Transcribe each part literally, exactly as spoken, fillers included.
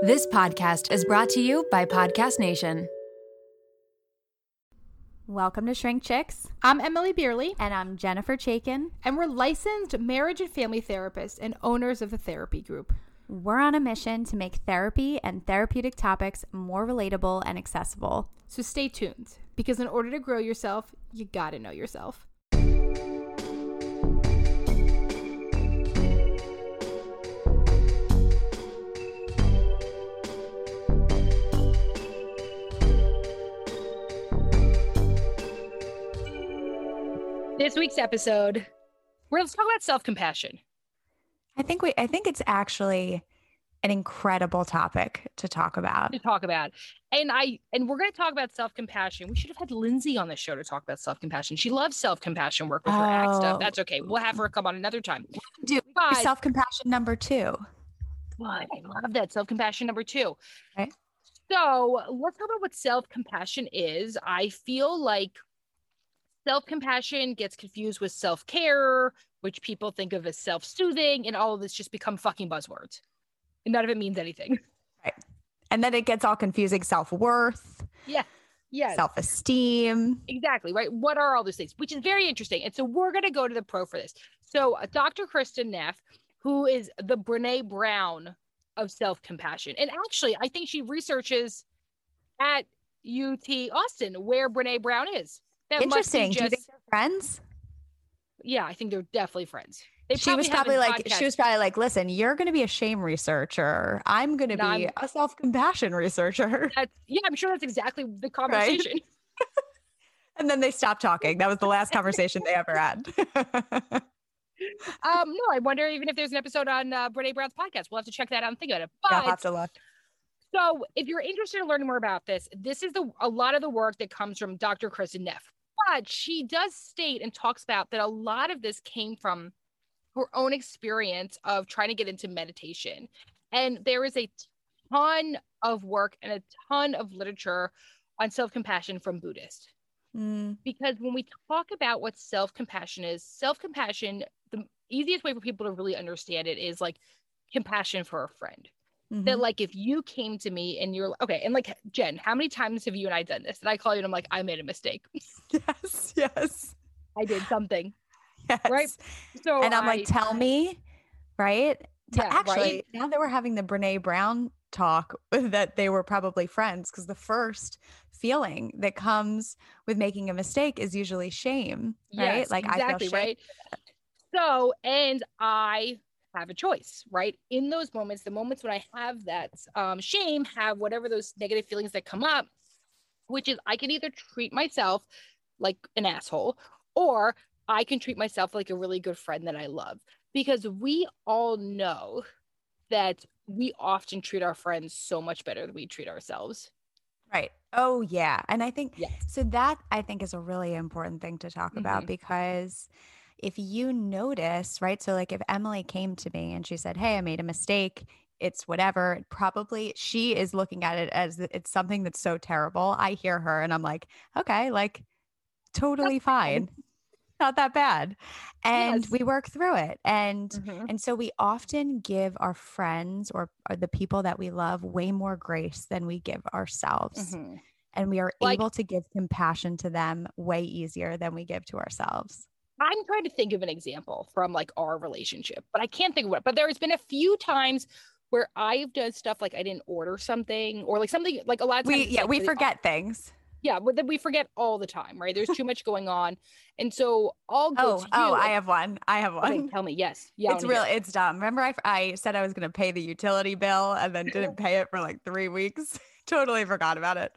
This podcast is brought to you by Podcast Nation. Welcome to Shrink Chicks. I'm Emily Beerley. And I'm Jennifer Chaikin. And we're licensed marriage and family therapists and owners of The Therapy Group. We're on a mission to make therapy and therapeutic topics more relatable and accessible. So stay tuned, because in order to grow yourself, you gotta know yourself. This week's episode, we're going to talk about self-compassion. I think we, I think it's actually an incredible topic to talk about. To talk about. And I, and we're going to talk about self-compassion. We should have had Lindsay on the show to talk about self-compassion. She loves self-compassion work with her act oh. stuff. That's okay. We'll have her come on another time. Do but, self-compassion number two. What? I love that. Self-compassion number two. Okay. So let's talk about what self-compassion is. I feel like self-compassion gets confused with self-care, which people think of as self-soothing, and all of this just become fucking buzzwords. And none of it means anything. Right. And then it gets all confusing. Self-worth. Yeah. Yeah. Self-esteem. Exactly. Right. What are all those things? Which is very interesting. And so we're going to go to the pro for this. So uh, Doctor Kristen Neff, who is the Brené Brown of self-compassion. And actually, I think she researches at U T Austin, where Brené Brown is. That Interesting. Just, do you think they're friends? Yeah, I think they're definitely friends. They she probably was probably like, podcast. she was probably like, listen, you're going to be a shame researcher. I'm going to be I'm, a self-compassion researcher. That's, yeah, I'm sure that's exactly the conversation. Right? And then they stopped talking. That was the last conversation they ever had. um, no, I wonder even if there's an episode on uh, Brené Brown's podcast. We'll have to check that out and think about it. But I'll have to look. So if you're interested in learning more about this, this is the a lot of the work that comes from Doctor Kristen Neff. But she does state and talks about that a lot of this came from her own experience of trying to get into meditation. And there is a ton of work and a ton of literature on self-compassion from Buddhists. Mm. Because when we talk about what self-compassion is, self-compassion, the easiest way for people to really understand it is like compassion for a friend. Mm-hmm. That like, if you came to me and you're okay. And like, Jen, how many times have you and I done this? And I call you and I'm like, I made a mistake. Yes. Yes. I did something. Yes. Right. So, and I'm I, like, tell me, right. Yeah, actually right? Now that we're having the Brené Brown talk, that they were probably friends, because the first feeling that comes with making a mistake is usually shame. Right. Yes, like exactly, I feel shame. Right. So, and I have a choice, right? In those moments, the moments when I have that um, shame, have whatever those negative feelings that come up, which is I can either treat myself like an asshole, or I can treat myself like a really good friend that I love. Because we all know that we often treat our friends so much better than we treat ourselves. Right. Oh yeah. And I think, yes. so that I think is a really important thing to talk mm-hmm. about, because if you notice, right, so like if Emily came to me and she said, hey, I made a mistake, it's whatever, probably she is looking at it as it's something that's so terrible. I hear her and I'm like, okay, like totally fine. Not that bad. And yes. we work through it. And mm-hmm. and so we often give our friends or, or the people that we love way more grace than we give ourselves. Mm-hmm. And we are like, able to give compassion to them way easier than we give to ourselves. I'm trying to think of an example from like our relationship, but I can't think of it. But there has been a few times where I've done stuff like I didn't order something or like something like a lot of times. We, yeah, like we really forget off. things. Yeah, but then we forget all the time, right? There's too much going on. And so I'll go oh, to you. Oh, and, I have one. I have one. Okay, tell me. Yes. Yeah. It's real. It's dumb. Remember I, I said I was going to pay the utility bill and then didn't pay it for like three weeks. Totally forgot about it.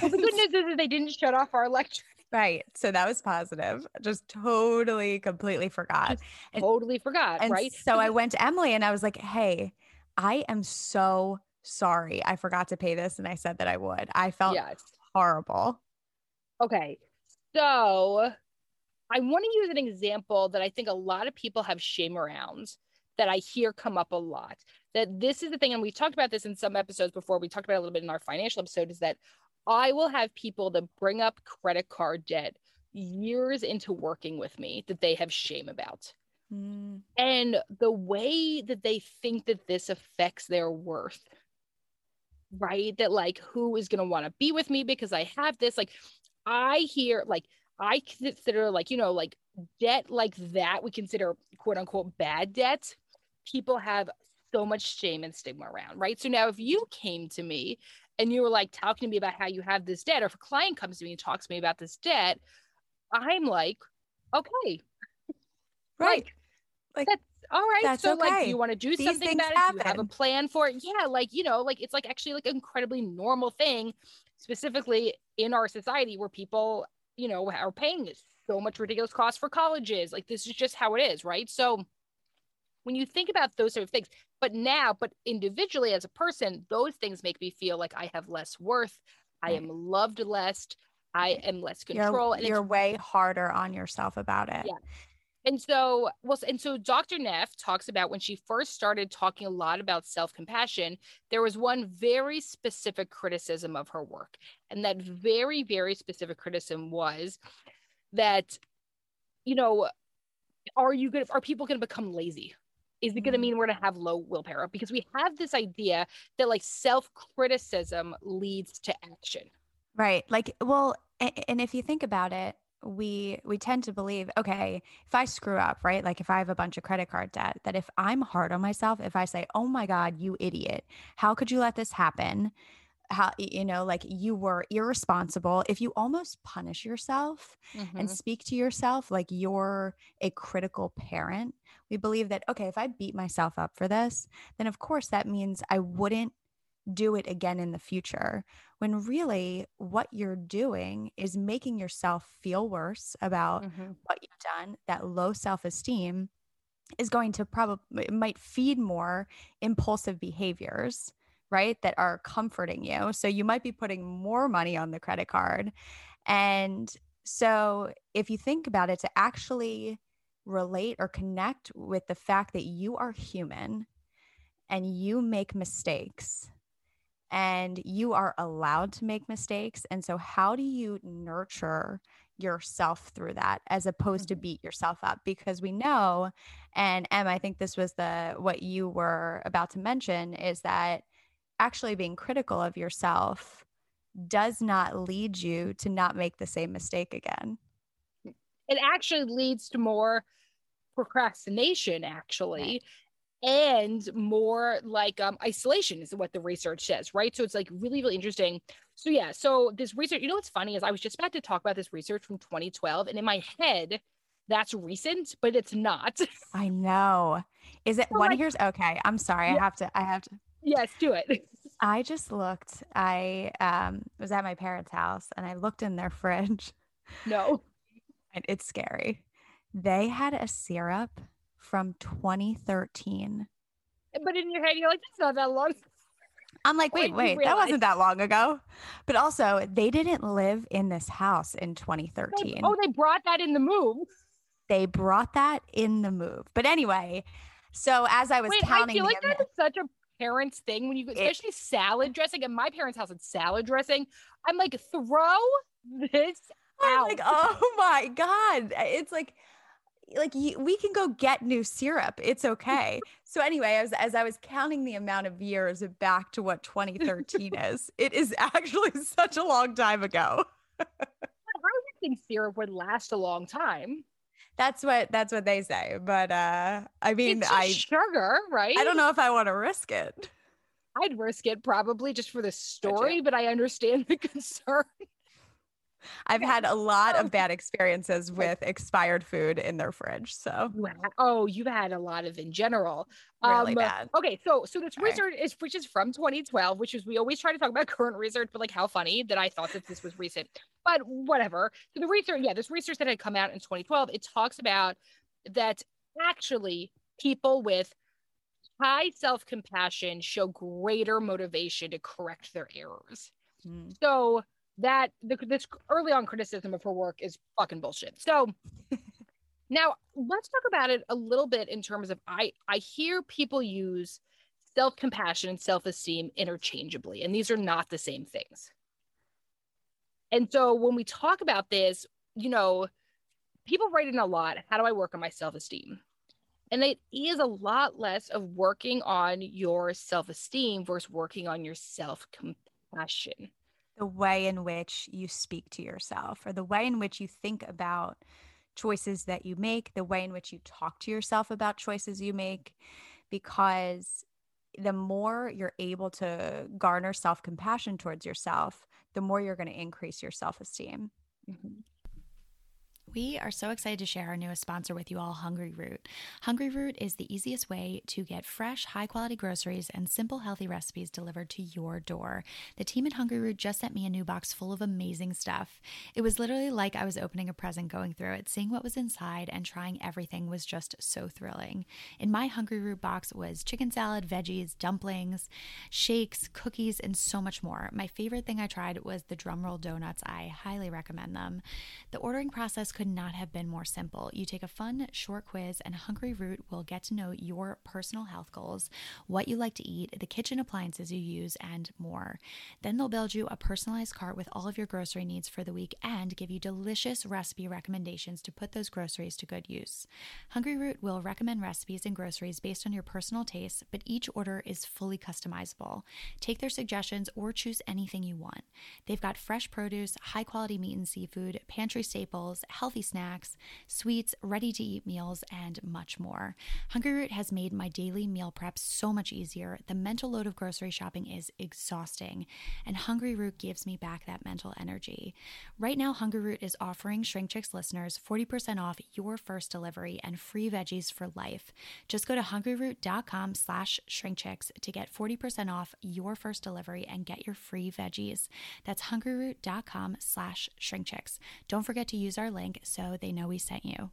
Well, the good news is that they didn't shut off our electric. Right. So that was positive. Just totally, completely forgot. And, totally forgot. And right. So I went to Emily and I was like, hey, I am so sorry. I forgot to pay this. And I said that I would. I felt yes. horrible. Okay. So I want to use an example that I think a lot of people have shame around that I hear come up a lot. That this is the thing. And we've talked about this in some episodes before. We talked about it a little bit in our financial episode, is that I will have people that bring up credit card debt years into working with me that they have shame about. Mm. And the way that they think that this affects their worth right? That like, who is going to want to be with me because I have this, like, I hear, like, I consider like, you know, like debt like that we consider quote unquote bad debt. People have so much shame and stigma around, right? So now if you came to me and you were like talking to me about how you have this debt, or if a client comes to me and talks to me about this debt, I'm like, okay, right. Like, like that's all right. That's so okay. Like, you want to do These something about happen. It? You have a plan for it? Yeah. Like, you know, like it's like actually like an incredibly normal thing, specifically in our society where people, you know, are paying so much ridiculous cost for colleges. Like, this is just how it is. Right. So when you think about those sort of things, but now, but individually as a person, those things make me feel like I have less worth. I am loved less. I am less control. You're, and you're way harder on yourself about it. Yeah. And so, well, and so Doctor Neff talks about when she first started talking a lot about self-compassion, there was one very specific criticism of her work. And that very, very specific criticism was that, you know, are you going to, are people going to become lazy? Is it going to mean we're going to have low willpower? Because we have this idea that like self-criticism leads to action. Right. Like, well, and if you think about it, we we tend to believe, okay, if I screw up, right? Like if I have a bunch of credit card debt, that if I'm hard on myself, if I say, oh my God, you idiot, how could you let this happen? How, you know, like you were irresponsible. If you almost punish yourself mm-hmm. and speak to yourself like you're a critical parent, we believe that, okay, if I beat myself up for this, then of course that means I wouldn't do it again in the future, when really what you're doing is making yourself feel worse about mm-hmm. what you've done. That low self-esteem is going to probably, it might feed more impulsive behaviors, right? That are comforting you. So you might be putting more money on the credit card. And so if you think about it, to actually relate or connect with the fact that you are human and you make mistakes, and you are allowed to make mistakes. And so how do you nurture yourself through that as opposed to beat yourself up? Because we know, and Em, I think this was the, what you were about to mention, is that actually being critical of yourself does not lead you to not make the same mistake again. It actually leads to more procrastination, actually. Right. And more like um, isolation is what the research says, right? So it's like really, really interesting. So yeah, so this research, you know, what's funny is I was just about to talk about this research from twenty twelve, and in my head, that's recent, but it's not. I know. Is it so one like, here's okay. I'm sorry. Yeah. I have to, I have to. Yes, do it. I just looked, I um, was at my parents' house and I looked in their fridge. No. And it's scary. They had a syrup from twenty thirteen. But in your head, you're like, that's not that long. I'm like, wait, wait, that wasn't that long ago. But also, they didn't live in this house in twenty thirteen. Oh, they brought that in the move. They brought that in the move. But anyway, so as I was wait, counting, I feel like that is such a parent's thing when you, especially it, salad dressing. At my parents' house, it's salad dressing. I'm like, throw this out. I'm like, oh my God. It's like, like we can go get new syrup. It's okay. So anyway, as, as I was counting the amount of years back to what twenty thirteen is, it is actually such a long time ago. I would think syrup would last a long time. That's what, that's what they say. But uh, I mean, it's I sugar, right? I don't know if I want to risk it. I'd risk it probably just for the story, gotcha. But I understand the concern. I've had a lot of bad experiences with expired food in their fridge. So, oh, you've had a lot of in general. Really um, bad. Okay. So, so this Sorry. research is, which is from twenty twelve, which is, we always try to talk about current research, but like how funny that I thought that this was recent, but whatever. So the research, yeah, this research that had come out in twenty twelve, it talks about that actually people with high self-compassion show greater motivation to correct their errors. Mm. So that the, this early on criticism of her work is fucking bullshit. So now let's talk about it a little bit in terms of, I, I hear people use self-compassion and self-esteem interchangeably, and these are not the same things. And so when we talk about this, you know, people write in a lot, how do I work on my self-esteem? And it is a lot less of working on your self-esteem versus working on your self-compassion. The way in which you speak to yourself, or the way in which you think about choices that you make, the way in which you talk to yourself about choices you make, because the more you're able to garner self-compassion towards yourself, the more you're going to increase your self-esteem. Mm-hmm. We are so excited to share our newest sponsor with you all, Hungry Root. Hungry Root is the easiest way to get fresh, high-quality groceries and simple, healthy recipes delivered to your door. The team at Hungry Root just sent me a new box full of amazing stuff. It was literally like I was opening a present, going through it, seeing what was inside, and trying everything was just so thrilling. In my Hungry Root box was chicken salad, veggies, dumplings, shakes, cookies, and so much more. My favorite thing I tried was the drumroll donuts. I highly recommend them. The ordering process could not have been more simple. You take a fun, short quiz, and Hungry Root will get to know your personal health goals, what you like to eat, the kitchen appliances you use, and more. Then they'll build you a personalized cart with all of your grocery needs for the week and give you delicious recipe recommendations to put those groceries to good use. Hungry Root will recommend recipes and groceries based on your personal tastes, but each order is fully customizable. Take their suggestions or choose anything you want. They've got fresh produce, high-quality meat and seafood, pantry staples, health healthy snacks, sweets, ready-to-eat meals, and much more. Hungry Root has made my daily meal prep so much easier. The mental load of grocery shopping is exhausting, and Hungry Root gives me back that mental energy. Right now, Hungry Root is offering Shrink Chicks listeners forty percent off your first delivery and free veggies for life. Just go to hungryroot.com slash shrinkchicks to get forty percent off your first delivery and get your free veggies. That's hungryroot.com slash shrinkchicks. Don't forget to use our link so they know we sent you.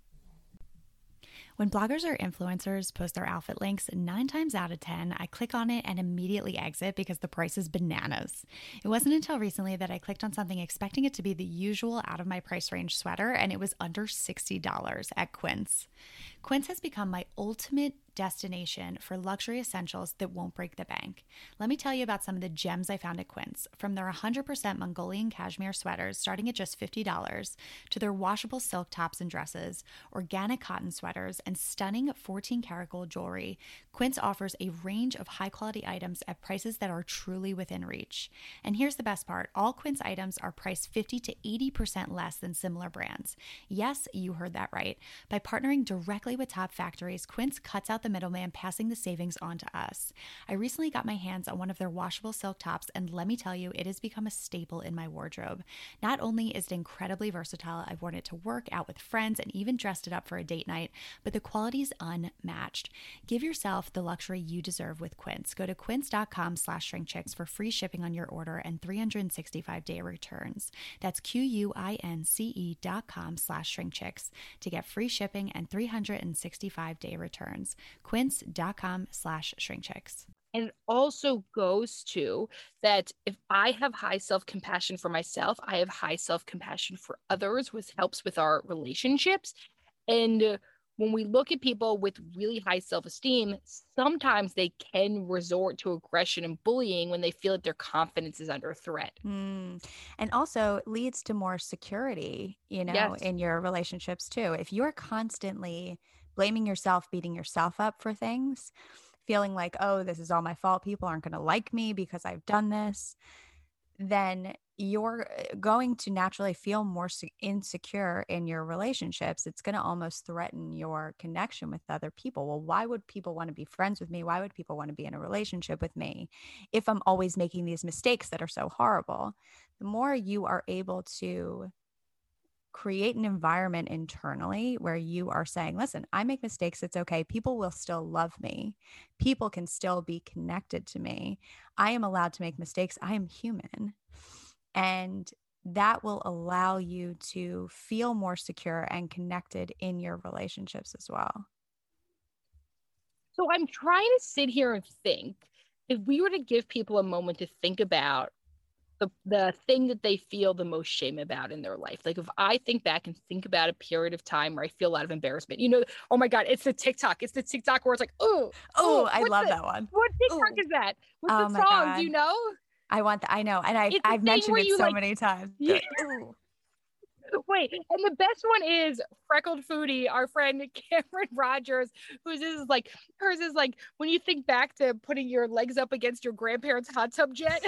When bloggers or influencers post their outfit links, nine times out of ten, I click on it and immediately exit because the price is bananas. It wasn't until recently that I clicked on something expecting it to be the usual out of my price range sweater, and it was under sixty dollars at Quince. Quince has become my ultimate destination for luxury essentials that won't break the bank. Let me tell you about some of the gems I found at Quince, from their one hundred percent Mongolian cashmere sweaters starting at just fifty dollars to their washable silk tops and dresses, organic cotton sweaters, and stunning fourteen karat gold jewelry. Quince offers a range of high-quality items at prices that are truly within reach. And here's the best part. All Quince items are priced fifty to eighty percent less than similar brands. Yes, you heard that right. By partnering directly with top factories, Quince cuts out the middleman, passing the savings on to us. I recently got my hands on one of their washable silk tops, and let me tell you, it has become a staple in my wardrobe. Not only is it incredibly versatile, I've worn it to work, out with friends, and even dressed it up for a date night, but the quality is unmatched. Give yourself the luxury you deserve with Quince. Go to quince.com slash shrinkchicks for free shipping on your order and three hundred sixty-five day returns. That's Q-U-I-N-C-E dot com slash shrinkchicks to get free shipping and three hundred sixty-five day returns. Quince.com slash shrinkchicks. And it also goes to that if I have high self-compassion for myself, I have high self-compassion for others, which helps with our relationships. And when we look at people with really high self-esteem, sometimes they can resort to aggression and bullying when they feel that their confidence is under threat. Mm. And also leads to more security, you know, yes. in your relationships too. If you're constantly blaming yourself, beating yourself up for things, feeling like, oh, this is all my fault, people aren't going to like me because I've done this, then you're going to naturally feel more insecure in your relationships. It's going to almost threaten your connection with other people. Well, why would people want to be friends with me? Why would people want to be in a relationship with me if I'm always making these mistakes that are so horrible? The more you are able to create an environment internally where you are saying, listen, I make mistakes. It's okay. People will still love me. People can still be connected to me. I am allowed to make mistakes. I am human. And that will allow you to feel more secure and connected in your relationships as well. So I'm trying to sit here and think, if we were to give people a moment to think about The, the thing that they feel the most shame about in their life. Like if I think back and think about a period of time where I feel a lot of embarrassment, you know, oh my God, it's the TikTok. It's the TikTok where it's like, oh, oh, I love the, that one. What TikTok ooh. Is that? What's oh the song? God. Do you know? I want that. I know. And I, I've mentioned it so like, many times. Yeah. Wait, and the best one is Freckled Foodie, our friend Cameron Rogers, whose is like, hers is like, when you think back to putting your legs up against your grandparents' hot tub jet.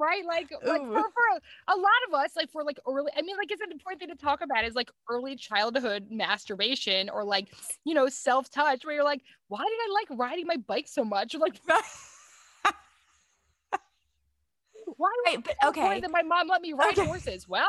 Right? Like, like for, for a, a lot of us, like for like early, I mean, like it's an important thing to talk about is like early childhood masturbation or like, you know, self-touch where you're like, why did I like riding my bike so much? Or, like, why right, but, okay. that my mom let me ride okay. horses? Well,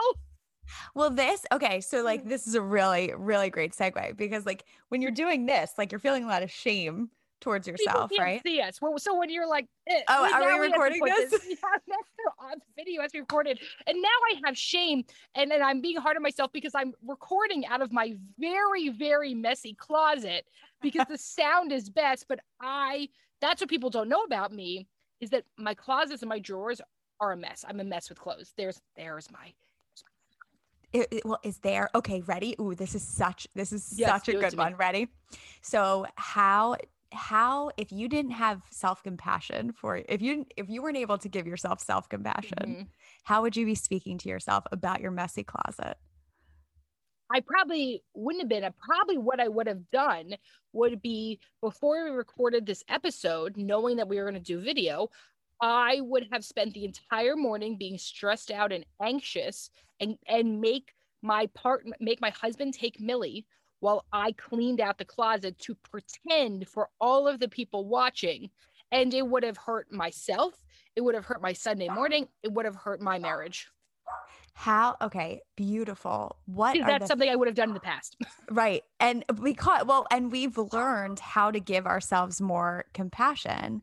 well, this, okay. So like, this is a really, really great segue because like when you're doing this, like you're feeling a lot of shame towards yourself, right? Yes. Well, so when you're like, eh, oh, wait, are we recording we this? this? Yeah, that's on video as recorded. And now I have shame, and then I'm being hard on myself because I'm recording out of my very, very messy closet because the sound is best. But I, that's what people don't know about me is that my closets and my drawers are a mess. I'm a mess with clothes. There's, there's my. It, it, well, is there? Okay, ready? Ooh, this is such. This is yes, such a good one. Ready? So how? How, if you didn't have self-compassion for, if you, if you weren't able to give yourself self-compassion, mm-hmm. how would you be speaking to yourself about your messy closet? I probably wouldn't have been. I probably what I would have done would be before we recorded this episode, knowing that we were going to do video, I would have spent the entire morning being stressed out and anxious and, and make my part, make my husband take Millie while I cleaned out the closet to pretend for all of the people watching. And it would have hurt myself. It would have hurt my Sunday morning. It would have hurt my marriage. How? Okay. Beautiful. What? That's the, something I would have done in the past. Right. And we caught, well, and we've learned how to give ourselves more compassion.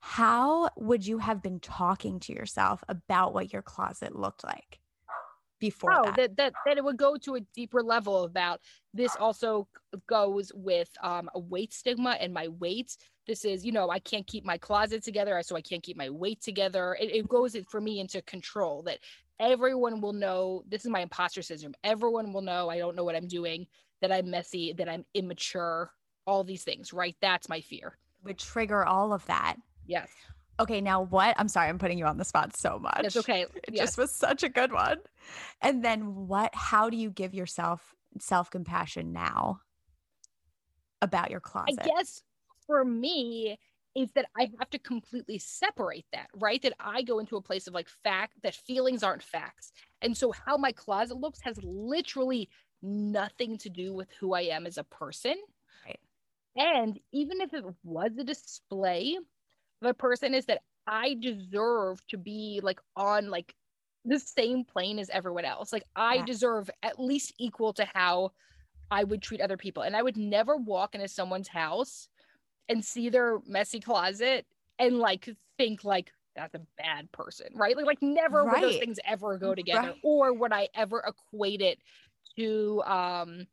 How would you have been talking to yourself about what your closet looked like? Before oh, that. That, that that it would go to a deeper level about this also goes with um, a weight stigma and my weight. This is, you know, I can't keep my closet together, so I can't keep my weight together. It, it goes for me into control that everyone will know. This is my imposter syndrome. Everyone will know I don't know what I'm doing, that I'm messy, that I'm immature, all these things, right? That's my fear. Would trigger all of that. Yes. Okay, now what? I'm sorry, I'm putting you on the spot so much. It's okay. Yes. It just was such a good one. And then what, how do you give yourself self-compassion now about your closet? I guess for me is that I have to completely separate that, right? That I go into a place of like fact, that feelings aren't facts. And so how my closet looks has literally nothing to do with who I am as a person. Right. And even if it was a display, the person is that I deserve to be like on like the same plane as everyone else. Like I yeah. deserve at least equal to how I would treat other people. And I would never walk into someone's house and see their messy closet and like think like that's a bad person, right? Like, like never right. would those things ever go together right. or would I ever equate it to um,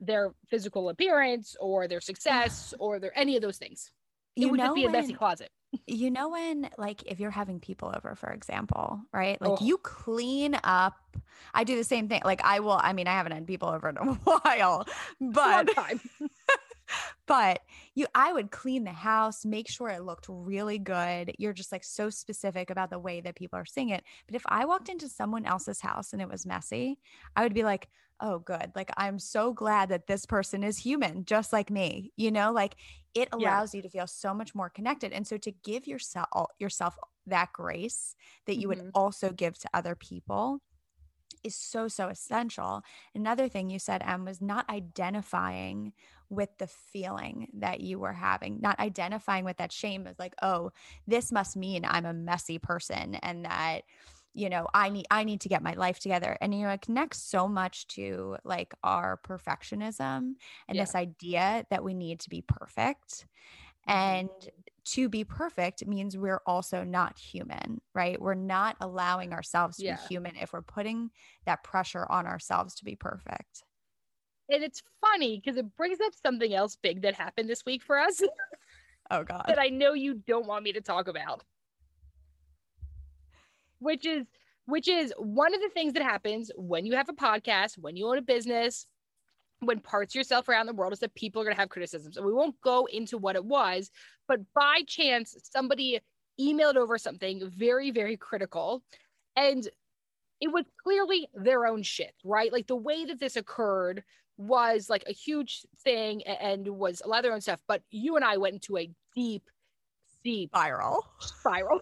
their physical appearance or their success or their any of those things. It you would know just be a messy when, closet. You know when, like, if you're having people over, for example, right? Like, oh. you clean up. I do the same thing. Like, I will, I mean, I haven't had people over in a while, but, time. but you, I would clean the house, make sure it looked really good. You're just, like, so specific about the way that people are seeing it. But if I walked into someone else's house and it was messy, I would be like, oh, good. Like, I'm so glad that this person is human, just like me, you know, like it allows yeah. you to feel so much more connected. And so to give yourself yourself that grace that you mm-hmm. would also give to other people is so, so essential. Another thing you said, Em, was not identifying with the feeling that you were having, not identifying with that shame as like, oh, this must mean I'm a messy person and that you know, I need, I need to get my life together. And, you know, it connects so much to like our perfectionism and yeah. this idea that we need to be perfect. And to be perfect means we're also not human, right? We're not allowing ourselves to yeah. be human if we're putting that pressure on ourselves to be perfect. And it's funny because it brings up something else big that happened this week for us. Oh God. That I know you don't want me to talk about. Which is, which is one of the things that happens when you have a podcast, when you own a business, when parts of yourself around the world is that people are going to have criticisms. And we won't go into what it was, but by chance, somebody emailed over something very, very critical. And it was clearly their own shit, right? Like the way that this occurred was like a huge thing and was a lot of their own stuff. But you and I went into a deep, deep spiral, spiral.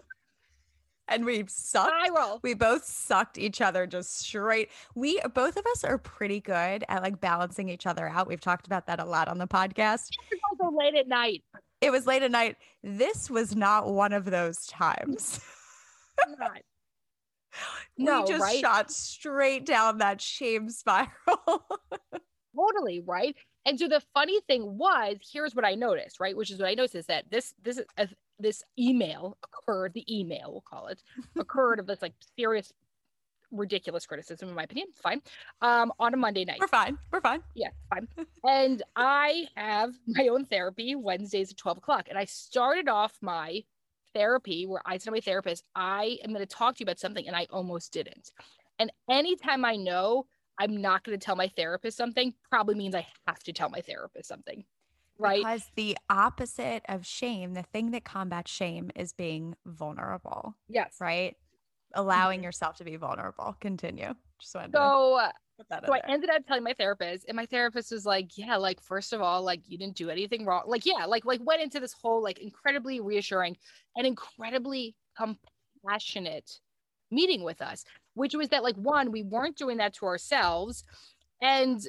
And we sucked. Spiral. We both sucked each other just straight. We, both of us are pretty good at like balancing each other out. We've talked about that a lot on the podcast. It was also late at night. It was late at night. This was not one of those times. Not. No, we just right? shot straight down that shame spiral. Totally, right? And so the funny thing was, here's what I noticed, right? Which is what I noticed is that this this uh, this email occurred, the email we'll call it, occurred of this like serious, ridiculous criticism, in my opinion, it's fine, um, on a Monday night. We're fine. We're fine. Yeah, fine. And I have my own therapy Wednesdays at twelve o'clock. And I started off my therapy where I said to my therapist, I am going to talk to you about something, and I almost didn't. And anytime I know I'm not going to tell my therapist something, probably means I have to tell my therapist something, right? Because the opposite of shame, the thing that combats shame, is being vulnerable. Yes. Right? Allowing mm-hmm. yourself to be vulnerable. Continue. Just wanted so, to put that so I there. Ended up telling my therapist, and my therapist was like, yeah, like, first of all, like, you didn't do anything wrong. Like, yeah, like, like went into this whole, like, incredibly reassuring and incredibly compassionate meeting with us, which was that, like, one, we weren't doing that to ourselves. And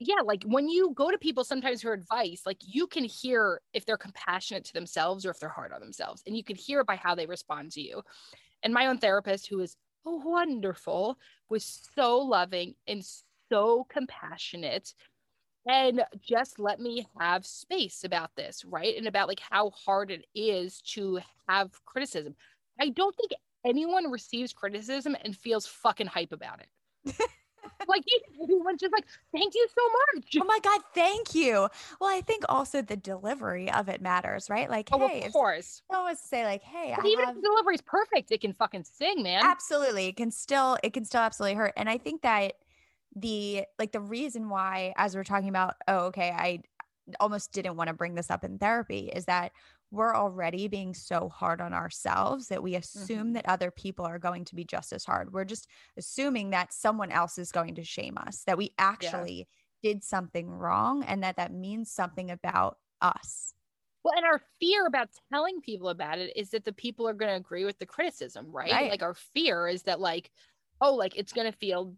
yeah, like when you go to people sometimes for advice, like you can hear if they're compassionate to themselves or if they're hard on themselves, and you can hear it by how they respond to you. And my own therapist, who is wonderful, was so loving and so compassionate and just let me have space about this, right? And about like how hard it is to have criticism. I don't think anyone receives criticism and feels fucking hype about it. Like everyone's just like, thank you so much. Oh my God, thank you. Well, I think also the delivery of it matters, right? Like, oh, hey, of course. I always say like, hey, but I even have... if the delivery is perfect, it can fucking sting, man. Absolutely. It can still, it can still absolutely hurt. And I think that the, like the reason why, as we're talking about, oh, okay, I almost didn't want to bring this up in therapy, is that we're already being so hard on ourselves that we assume mm-hmm. that other people are going to be just as hard. We're just assuming that someone else is going to shame us, that we actually yeah. did something wrong, and that that means something about us. Well, and our fear about telling people about it is that the people are going to agree with the criticism, right? right? Like our fear is that like, oh, like it's going to feel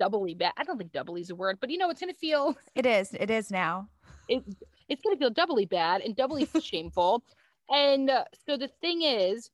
doubly bad. I don't think doubly is a word, but you know, it's going to feel. It is. It is now. It, it's going to feel doubly bad and doubly shameful. And uh, so the thing is,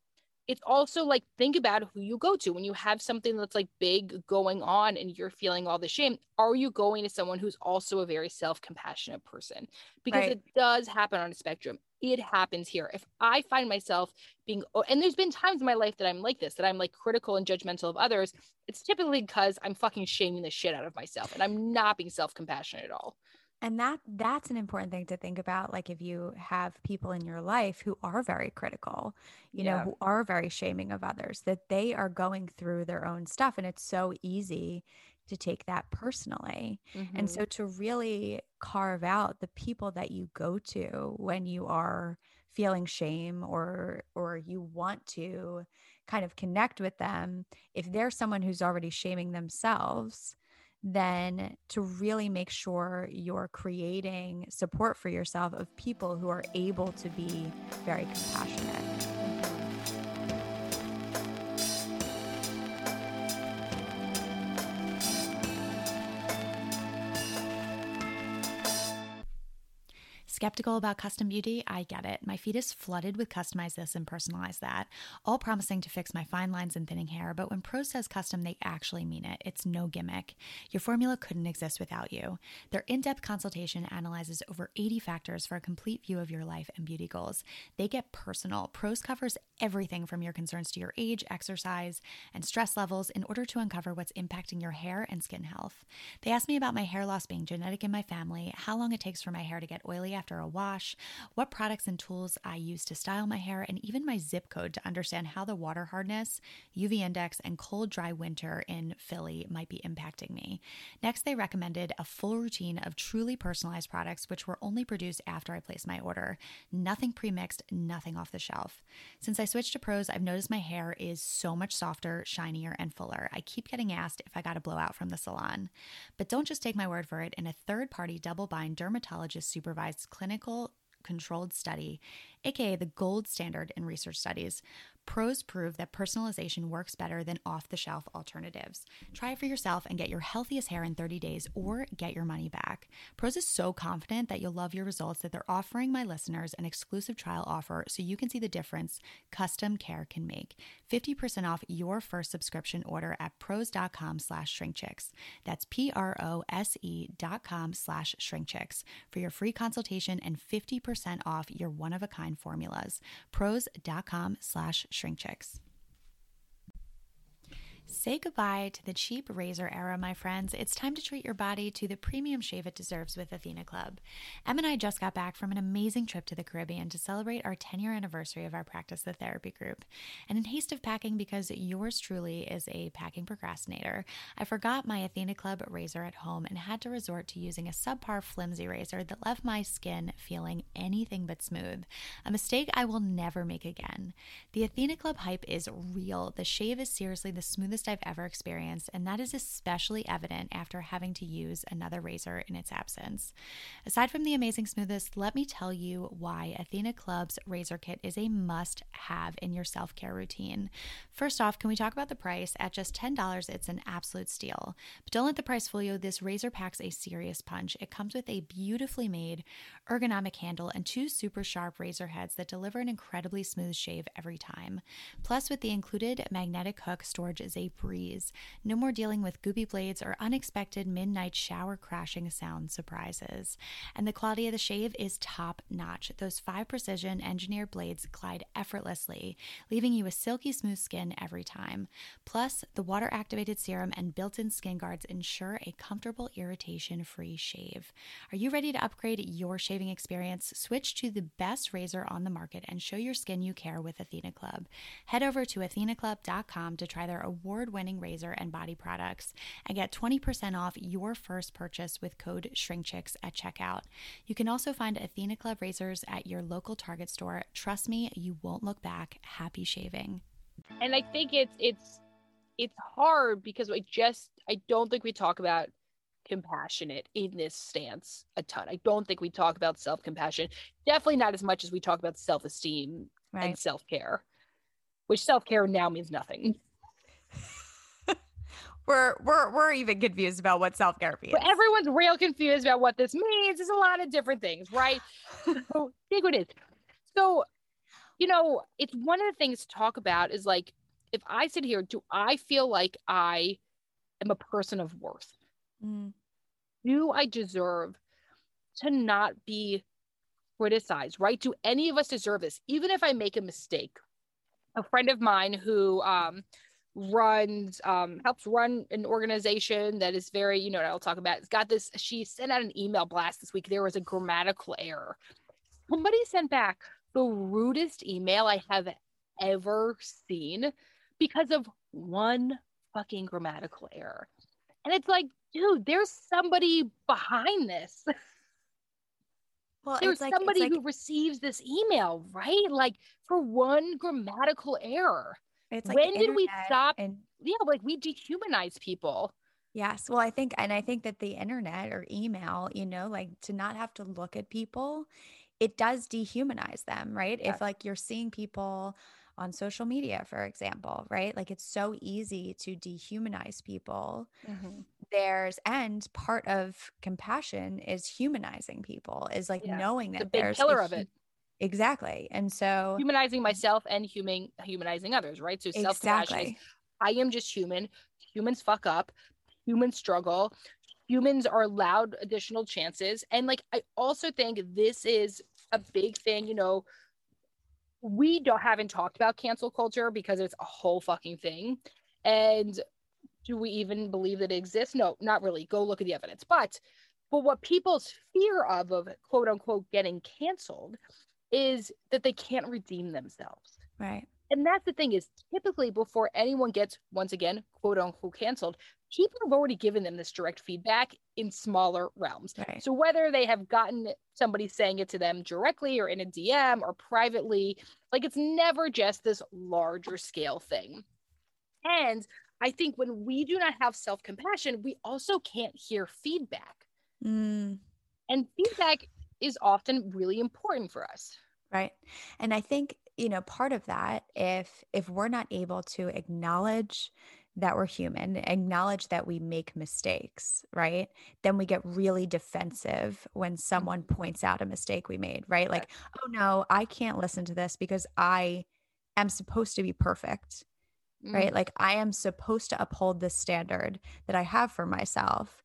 it's also like, think about who you go to when you have something that's like big going on and you're feeling all the shame. Are you going to someone who's also a very self-compassionate person? Because right. it does happen on a spectrum. It happens here. If I find myself being, and there's been times in my life that I'm like this, that I'm like critical and judgmental of others. It's typically because I'm fucking shaming the shit out of myself and I'm not being self-compassionate at all. And that that's an important thing to think about. Like if you have people in your life who are very critical, you yeah. know, who are very shaming of others, that they are going through their own stuff. And it's so easy to take that personally. Mm-hmm. And so to really carve out the people that you go to when you are feeling shame or or you want to kind of connect with them, if they're someone who's already shaming themselves, then to really make sure you're creating support for yourself of people who are able to be very compassionate. Skeptical about custom beauty? I get it. My feed is flooded with customize this and personalize that, all promising to fix my fine lines and thinning hair, but when Prose says custom, they actually mean it. It's no gimmick. Your formula couldn't exist without you. Their in-depth consultation analyzes over eighty factors for a complete view of your life and beauty goals. They get personal. Prose covers everything from your concerns to your age, exercise, and stress levels in order to uncover what's impacting your hair and skin health. They asked me about my hair loss being genetic in my family, how long it takes for my hair to get oily after after a wash, what products and tools I use to style my hair, and even my zip code to understand how the water hardness, U V index, and cold, dry winter in Philly might be impacting me. Next, they recommended a full routine of truly personalized products, which were only produced after I placed my order. Nothing pre-mixed, nothing off the shelf. Since I switched to Prose, I've noticed my hair is so much softer, shinier, and fuller. I keep getting asked if I got a blowout from the salon. But don't just take my word for it. In a third-party, double-blind, dermatologist-supervised clinical controlled study, aka the gold standard in research studies, Prose proved that personalization works better than off-the-shelf alternatives. Try it for yourself and get your healthiest hair in thirty days or get your money back. Prose is so confident that you'll love your results that they're offering my listeners an exclusive trial offer so you can see the difference custom care can make. fifty percent off your first subscription order at prose.com slash shrinkchicks. That's P R O S E dot com slash shrinkchicks for your free consultation and fifty percent off your one-of-a-kind formulas. Prose.com slash shrinkchicks. Shrink Chicks. Say goodbye to the cheap razor era, my friends. It's time to treat your body to the premium shave it deserves with Athena Club. Em and I just got back from an amazing trip to the Caribbean to celebrate our ten-year anniversary of our practice, The Therapy Group. And in haste of packing, because yours truly is a packing procrastinator, I forgot my Athena Club razor at home and had to resort to using a subpar flimsy razor that left my skin feeling anything but smooth, a mistake I will never make again. The Athena Club hype is real. The shave is seriously the smoothest I've ever experienced, and that is especially evident after having to use another razor in its absence. Aside from the amazing smoothness, let me tell you why Athena Club's razor kit is a must-have in your self-care routine. First off, can we talk about the price? At just ten dollars, it's an absolute steal. But don't let the price fool you. This razor packs a serious punch. It comes with a beautifully made ergonomic handle and two super sharp razor heads that deliver an incredibly smooth shave every time. Plus, with the included magnetic hook, storage is a breeze. No more dealing with goopy blades or unexpected midnight shower crashing sound surprises. And the quality of the shave is top notch. Those five precision engineered blades glide effortlessly, leaving you a silky smooth skin every time. Plus, the water activated serum and built-in skin guards ensure a comfortable, irritation-free shave. Are you ready to upgrade your shaving experience? Switch to the best razor on the market and show your skin you care with Athena Club. Head over to athena club dot com to try their award award-winning razor and body products and get twenty percent off your first purchase with code SHRINKCHICKS at checkout. You can also find Athena Club razors at your local Target store. Trust me, you won't look back. Happy shaving. And I think it's it's it's hard because I just I don't think we talk about compassionate in this stance a ton. I don't think we talk about self-compassion. Definitely not as much as we talk about self-esteem, right, and self-care, which self-care now means nothing. We're we're we're even confused about what self-care is. Everyone's real confused about what this means. There's a lot of different things, right? So think what it is. So, you know, it's one of the things to talk about is like, if I sit here, do I feel like I am a person of worth? Mm. Do I deserve to not be criticized, right? Do any of us deserve this? Even if I make a mistake, a friend of mine who, um, runs um helps run an organization that is very, you know, I'll talk about, it's got this, she sent out an email blast this week. There was a grammatical error. Somebody sent back the rudest email I have ever seen because of one fucking grammatical error. And it's like, dude, there's somebody behind this. Well, there's like, somebody like... who receives this email, right? Like, for one grammatical error. It's like, when did we stop? And yeah, like we dehumanize people. Yes. Well, I think, and I think that the internet or email, you know, like to not have to look at people, it does dehumanize them, right? Yeah. If like you're seeing people on social media, for example, right? Like it's so easy to dehumanize people. Mm-hmm. There's, and part of compassion is humanizing people, is like, yeah, knowing that the big there's pillar a, of it. Exactly. And so humanizing myself and human humanizing others, right? So self-compassion, exactly, is, I am just human. Humans fuck up. Humans struggle. Humans are allowed additional chances. And like, I also think this is a big thing, you know, we don't haven't talked about cancel culture because it's a whole fucking thing. And do we even believe that it exists? No, not really. Go look at the evidence. But But what people's fear of, of quote unquote, getting canceled is that they can't redeem themselves. Right. And that's the thing is typically before anyone gets, once again, quote unquote, canceled, people have already given them this direct feedback in smaller realms. Right. So whether they have gotten somebody saying it to them directly or in a D M or privately, like it's never just this larger scale thing. And I think when we do not have self-compassion, we also can't hear feedback. Mm. And feedback is often really important for us. Right. And I think, you know, part of that, if, if we're not able to acknowledge that we're human, acknowledge that we make mistakes, right? Then we get really defensive when someone points out a mistake we made, right? Like, oh no, I can't listen to this because I am supposed to be perfect, mm. right? Like I am supposed to uphold this standard that I have for myself.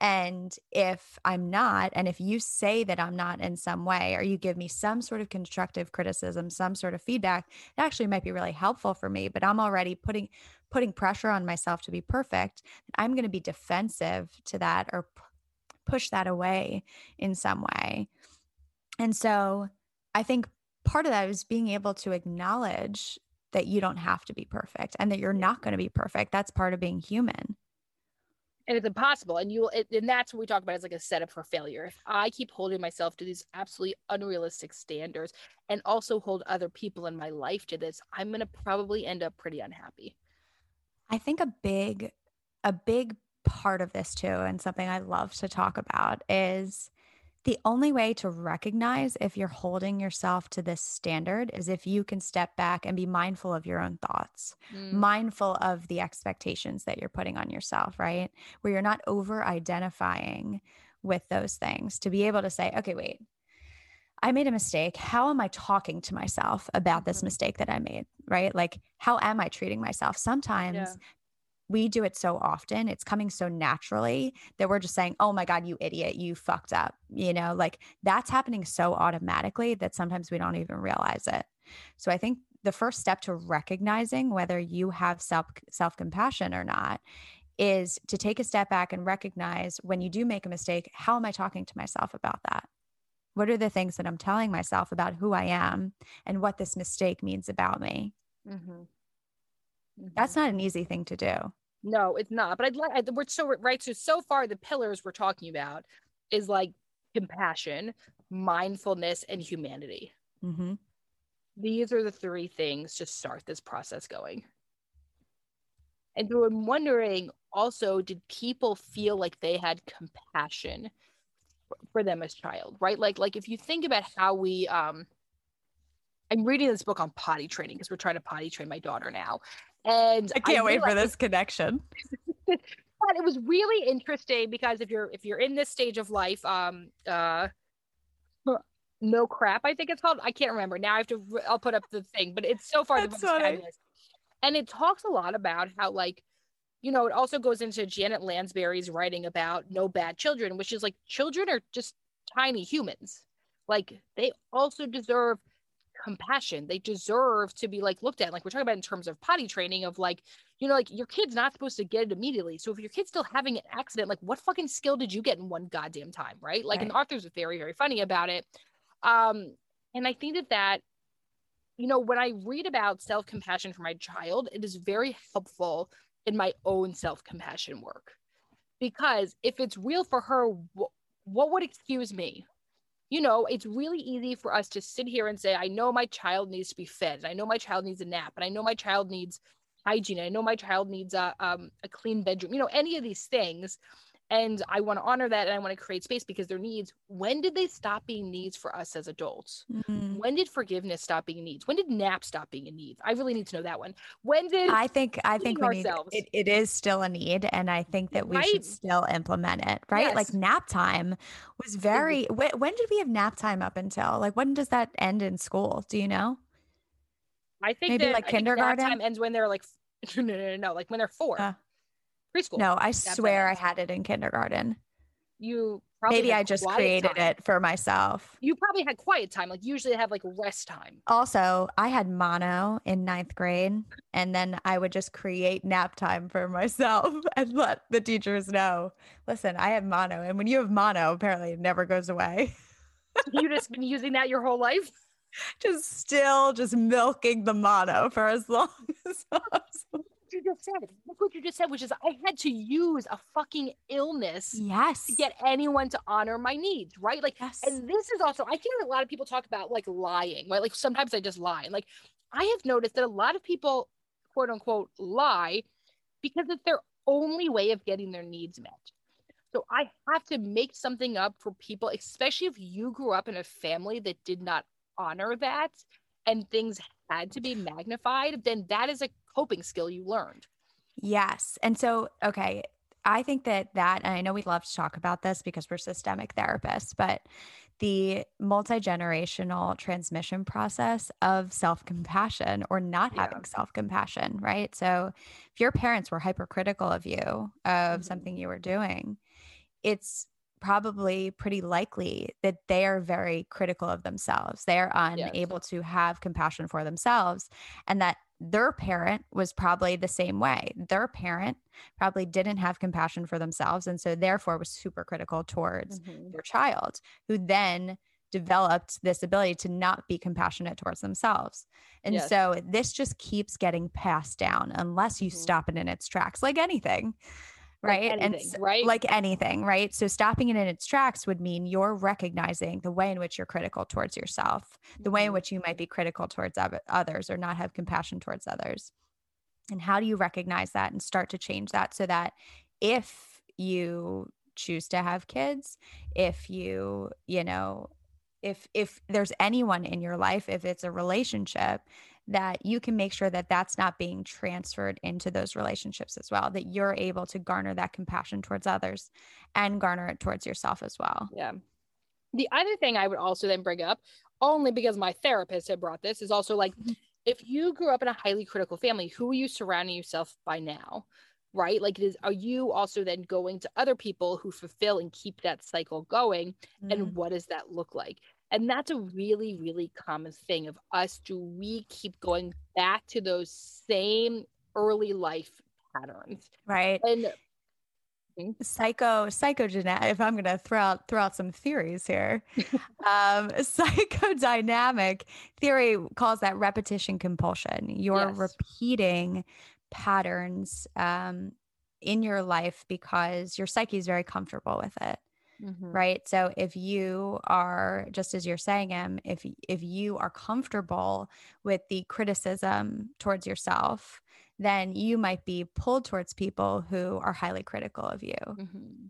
And if I'm not, and if you say that I'm not in some way, or you give me some sort of constructive criticism, some sort of feedback, it actually might be really helpful for me, but I'm already putting, putting pressure on myself to be perfect. I'm going to be defensive to that or p- push that away in some way. And so I think part of that is being able to acknowledge that you don't have to be perfect and that you're not going to be perfect. That's part of being human. And it's impossible. And you, it, and that's what we talk about as like a setup for failure. If I keep holding myself to these absolutely unrealistic standards and also hold other people in my life to this, I'm going to probably end up pretty unhappy. I think a big, a big part of this too, and something I love to talk about is the only way to recognize if you're holding yourself to this standard is if you can step back and be mindful of your own thoughts, mm. mindful of the expectations that you're putting on yourself, right? Where you're not over-identifying with those things to be able to say, okay, wait, I made a mistake. How am I talking to myself about this mistake that I made, right? Like, how am I treating myself? Sometimes yeah. we do it so often. It's coming so naturally that we're just saying, oh my God, you idiot, you fucked up. You know, like that's happening so automatically that sometimes we don't even realize it. So I think the first step to recognizing whether you have self self-compassion or not is to take a step back and recognize when you do make a mistake, how am I talking to myself about that? What are the things that I'm telling myself about who I am and what this mistake means about me? Mm-hmm. Mm-hmm. That's not an easy thing to do. No, it's not. But I'd like, we're so right. So, so far the pillars we're talking about is like compassion, mindfulness, and humanity. Mm-hmm. These are the three things to start this process going. And so I'm wondering also, did people feel like they had compassion for them as child, right? Like, like if you think about how we, um, I'm reading this book on potty training because we're trying to potty train my daughter now. And I can't I wait for this connection. But it was really interesting because if you're, if you're in this stage of life, um, uh, no crap, I think it's called, I can't remember now. I have to, I'll put up the thing, but it's so far. That's the book's fabulous. And it talks a lot about how like, you know, it also goes into Janet Lansbury's writing about No Bad Children, which is like children are just tiny humans. Like they also deserve compassion. They deserve to be like looked at. Like we're talking about in terms of potty training of like, you know, like your kid's not supposed to get it immediately. So if your kid's still having an accident, like what fucking skill did you get in one goddamn time, right? Like, right. And Arthur's very, very funny about it. Um, and I think that that, you know, when I read about self-compassion for my child, it is very helpful in my own self-compassion work. Because if it's real for her, wh- what would excuse me? You know, it's really easy for us to sit here and say, I know my child needs to be fed, and I know my child needs a nap, and I know my child needs hygiene, and I know my child needs a, um, a clean bedroom, you know, any of these things. And I want to honor that, and I want to create space because their needs, when did they stop being needs for us as adults? Mm-hmm. When did forgiveness stop being needs? When did nap stop being a need? I really need to know that one. When did I think I think we need, it, it is still a need, and I think that we right? should still implement it, right? Yes. Like nap time was very. When, when did we have nap time up until like when does that end in school? Do you know? I think maybe that, like I kindergarten think nap time ends when they're like no no no no like when they're four. Uh, Preschool. No, I swear I had it in kindergarten. you probably maybe I just created time. it for myself. You probably had quiet time. Like usually I have like rest time. Also, I had mono in ninth grade and then I would just create nap time for myself and let the teachers know, listen, I have mono. And when you have mono, apparently it never goes away. You just been using that your whole life? Just still just milking the mono for as long as possible. You just said. Look what you just said, which is I had to use a fucking illness yes. to get anyone to honor my needs, right? Like, yes. and this is also, I think that a lot of people talk about like lying, right? Like sometimes I just lie. Like I have noticed that a lot of people, quote unquote, lie because it's their only way of getting their needs met. So I have to make something up for people, especially if you grew up in a family that did not honor that and things had to be magnified, then that is a coping skill you learned. Yes. And so, okay, I think that that, and I know we love to talk about this because we're systemic therapists, but the multi-generational transmission process of self-compassion or not yeah. having self-compassion, right? So if your parents were hypercritical of you, of mm-hmm. something you were doing, it's probably pretty likely that they are very critical of themselves. They are unable yes. to have compassion for themselves, and that their parent was probably the same way. Their parent probably didn't have compassion for themselves, and so therefore was super critical towards mm-hmm. their child, who then developed this ability to not be compassionate towards themselves. And yes. so this just keeps getting passed down unless you mm-hmm. stop it in its tracks, like anything. Right. Like anything, and right? like anything, right? So stopping it in its tracks would mean you're recognizing the way in which you're critical towards yourself, the way in which you might be critical towards others or not have compassion towards others. And how do you recognize that and start to change that so that if you choose to have kids, if you, you know, if, if there's anyone in your life, if it's a relationship, that you can make sure that that's not being transferred into those relationships as well, that you're able to garner that compassion towards others and garner it towards yourself as well. Yeah. The other thing I would also then bring up, only because my therapist had brought this, is also like, if you grew up in a highly critical family, who are you surrounding yourself by now, right? Like, it is, are you also then going to other people who fulfill and keep that cycle going? Mm-hmm. And what does that look like? And that's a really, really common thing of us. Do we keep going back to those same early life patterns? Right. And psycho, psychodynamic, if I'm going to throw out, throw out some theories here, um, psychodynamic theory calls that repetition compulsion. You're yes. repeating patterns um, in your life because your psyche is very comfortable with it. Mm-hmm. Right. So if you are, just as you're saying, Em, if, if you are comfortable with the criticism towards yourself, then you might be pulled towards people who are highly critical of you. Mm-hmm.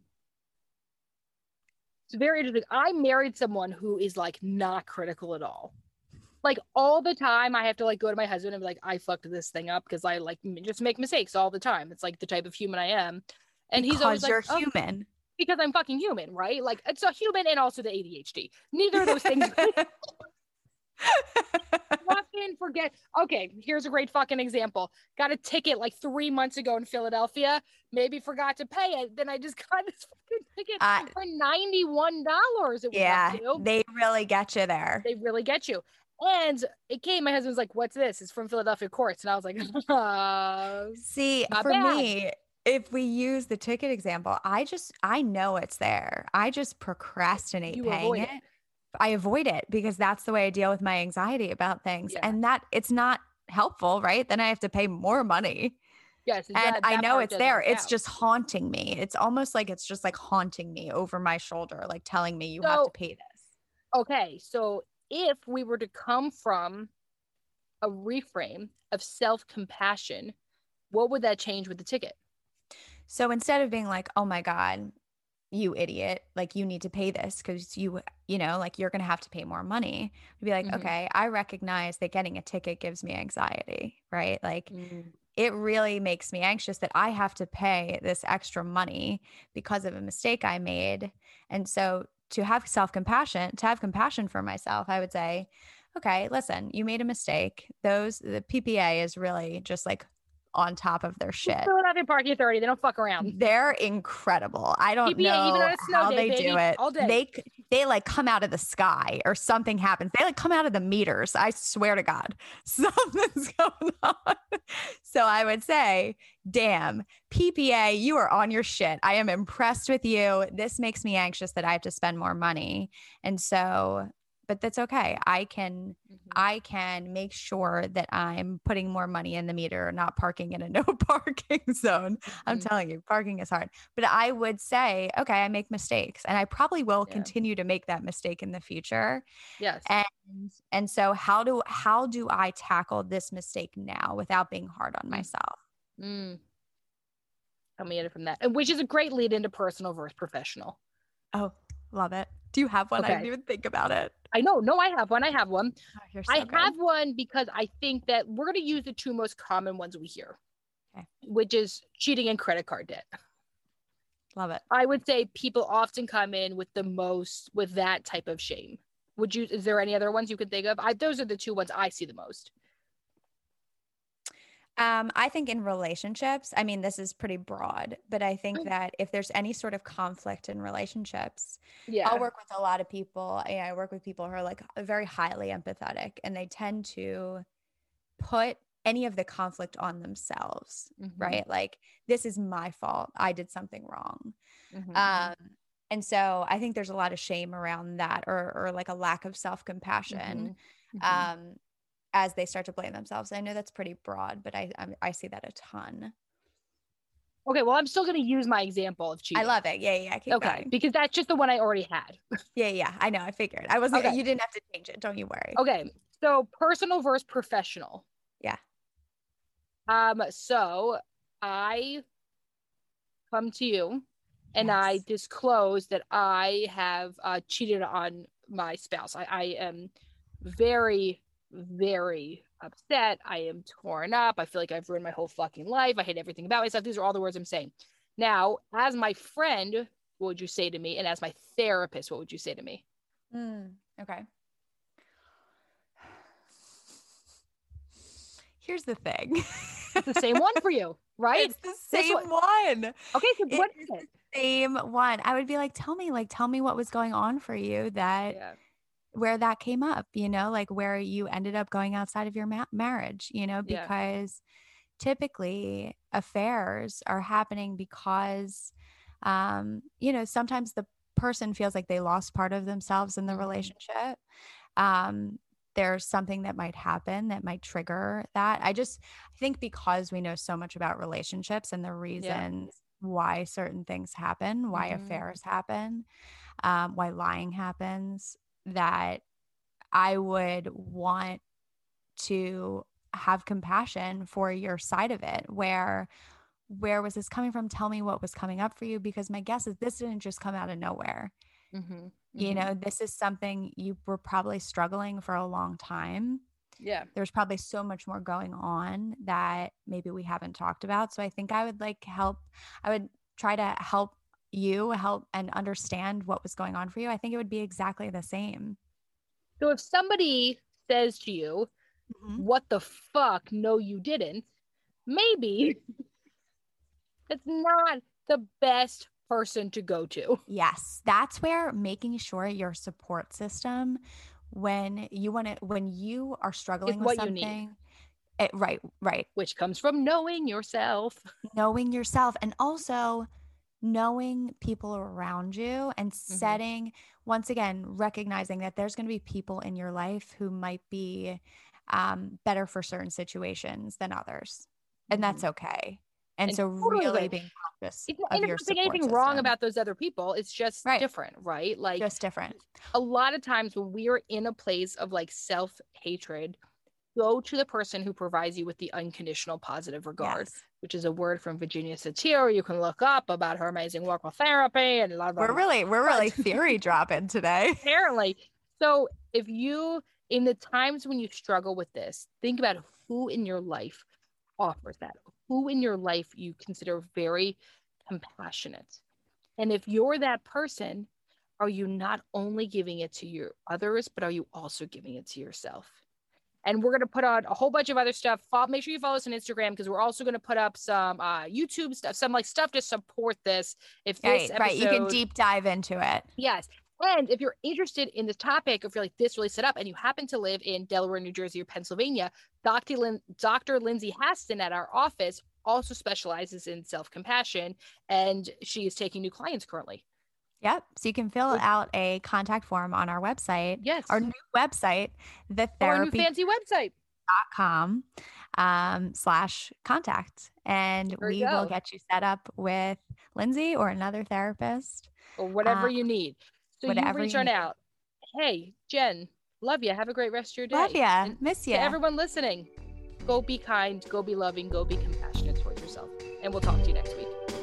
It's very interesting. I married someone who is like not critical at all. Like all the time I have to like go to my husband and be like, I fucked this thing up because I like just make mistakes all the time. It's like the type of human I am. And because he's always like, you're human. Oh. Because I'm fucking human, right? Like it's a human and also the A D H D. Neither of those things. Fucking forget. Okay, here's a great fucking example. Got a ticket like three months ago in Philadelphia. Maybe forgot to pay it. Then I just got this fucking ticket uh, for ninety-one dollars. Yeah, they really get you there. They really get you. And it came, my husband's like, what's this? It's from Philadelphia courts. And I was like, uh, see, for bad. me, if we use the ticket example, I just, I know it's there. I just procrastinate you paying it. it. I avoid it because that's the way I deal with my anxiety about things. Yeah. And that it's not helpful, right? Then I have to pay more money. Yes. And that, I that know it's there. Count. It's just haunting me. It's almost like, it's just like haunting me over my shoulder, like telling me you so, have to pay this. Okay. So if we were to come from a reframe of self-compassion, what would that change with the ticket? So instead of being like, oh my God, you idiot, like you need to pay this because you, you know, like you're going to have to pay more money. We'd be like, mm-hmm. okay, I recognize that getting a ticket gives me anxiety, right? Like mm-hmm. it really makes me anxious that I have to pay this extra money because of a mistake I made. And so to have self-compassion, to have compassion for myself, I would say, okay, listen, you made a mistake. Those, the P P A is really just like on top of their shit. Philadelphia Parking Authority, they don't fuck around. They're incredible. I don't P P A, know even on a snow how day, they baby, do it. All day. They they like come out of the sky or something happens. They like come out of the meters. I swear to God, something's going on. So I would say, damn, P P A, you are on your shit. I am impressed with you. This makes me anxious that I have to spend more money. And so, but that's okay. I can, mm-hmm. I can make sure that I'm putting more money in the meter, not parking in a no parking zone. Mm-hmm. I'm telling you, parking is hard, but I would say, okay, I make mistakes and I probably will yeah. continue to make that mistake in the future. Yes. And, and so how do, how do I tackle this mistake now without being hard on myself? Mm. Help me get it from that. Which is a great lead into personal versus professional. Oh, love it. Do you have one? Okay. I didn't even think about it. I know. No, I have one. I have one. Oh, you're so I good. have one because I think that we're going to use the two most common ones we hear, okay. which is cheating and credit card debt. Love it. I would say people often come in with the most, with that type of shame. Would you, is there any other ones you could think of? I, those are the two ones I see the most. Um, I think in relationships, I mean, this is pretty broad, but I think that if there's any sort of conflict in relationships, yeah. I'll work with a lot of people. I work with people who are like very highly empathetic and they tend to put any of the conflict on themselves, mm-hmm. right? Like, this is my fault. I did something wrong. Mm-hmm. Um, and so I think there's a lot of shame around that or, or like a lack of self-compassion. Mm-hmm. Mm-hmm. Um, as they start to blame themselves. I know that's pretty broad, but I I'm, I see that a ton. Okay, well, I'm still going to use my example of cheating. I love it. Yeah, yeah, yeah. Okay, going. Because that's just the one I already had. Yeah, yeah, I know. I figured. I wasn't. Okay. You didn't have to change it. Don't you worry. Okay, so personal versus professional. Yeah. Um. So I come to you, and yes. I disclose that I have uh, cheated on my spouse. I, I am very. very upset. I am torn up. I feel like I've ruined my whole fucking life. I hate everything about myself. These are all the words I'm saying. Now, as my friend, what would you say to me? And as my therapist, what would you say to me? Mm, okay. Here's the thing. It's the same one for you, right? It's the same one. one. Okay. So it what is it? The same one. I would be like, tell me, like, tell me what was going on for you that yeah. where that came up, you know, like where you ended up going outside of your ma- marriage, you know, because yeah. typically affairs are happening because, um, you know, sometimes the person feels like they lost part of themselves in the relationship. Um, there's something that might happen that might trigger that. I just I think because we know so much about relationships and the reasons yeah. why certain things happen, why mm-hmm. affairs happen, um, why lying happens, that I would want to have compassion for your side of it. Where, where was this coming from? Tell me what was coming up for you, because my guess is this didn't just come out of nowhere. Mm-hmm. Mm-hmm. You know, this is something you were probably struggling for a long time. Yeah. There's probably so much more going on that maybe we haven't talked about. So I think I would like help. I would try to help you help and understand what was going on for you. I think it would be exactly the same. So if somebody says to you, mm-hmm. what the fuck? No, you didn't. Maybe that's not the best person to go to. Yes. That's where making sure your support system, when you want to, when you are struggling with something, you need. It, right, right. Which comes from knowing yourself, knowing yourself. And also knowing people around you and setting, mm-hmm. once again, recognizing that there's going to be people in your life who might be um, better for certain situations than others. And mm-hmm. that's okay. And, and so totally really being conscious it's, of your support anything system. Wrong about those other people. It's just right. different, right? Like just different. A lot of times when we are in a place of like self-hatred, go to the person who provides you with the unconditional positive regard, yes. which is a word from Virginia Satir. You can look up about her amazing work with therapy and a lot of. We're really, we're really theory dropping today. Apparently. So if you, in the times when you struggle with this, think about who in your life offers that, who in your life you consider very compassionate. And if you're that person, are you not only giving it to your others, but are you also giving it to yourself? And we're going to put on a whole bunch of other stuff. Make sure you follow us on Instagram, because we're also going to put up some uh, YouTube stuff, some like stuff to support this. If this right, episode, right, you can deep dive into it. Yes. And if you're interested in this topic, if you're like, this really set up, and you happen to live in Delaware, New Jersey, or Pennsylvania, Doctor Lin- Doctor Lindsay Hayston at our office also specializes in self-compassion, and she is taking new clients currently. Yep. So you can fill out a contact form on our website. Yes. Our new website, the therapy our new fancy website. .com um, slash contact. And we go. will get you set up with Lindsay or another therapist. Or whatever um, you need. So you reach on out. Hey, Jen, love you. Have a great rest of your day. Love you. Miss you. To everyone listening, go be kind, go be loving, go be compassionate towards yourself. And we'll talk to you next week.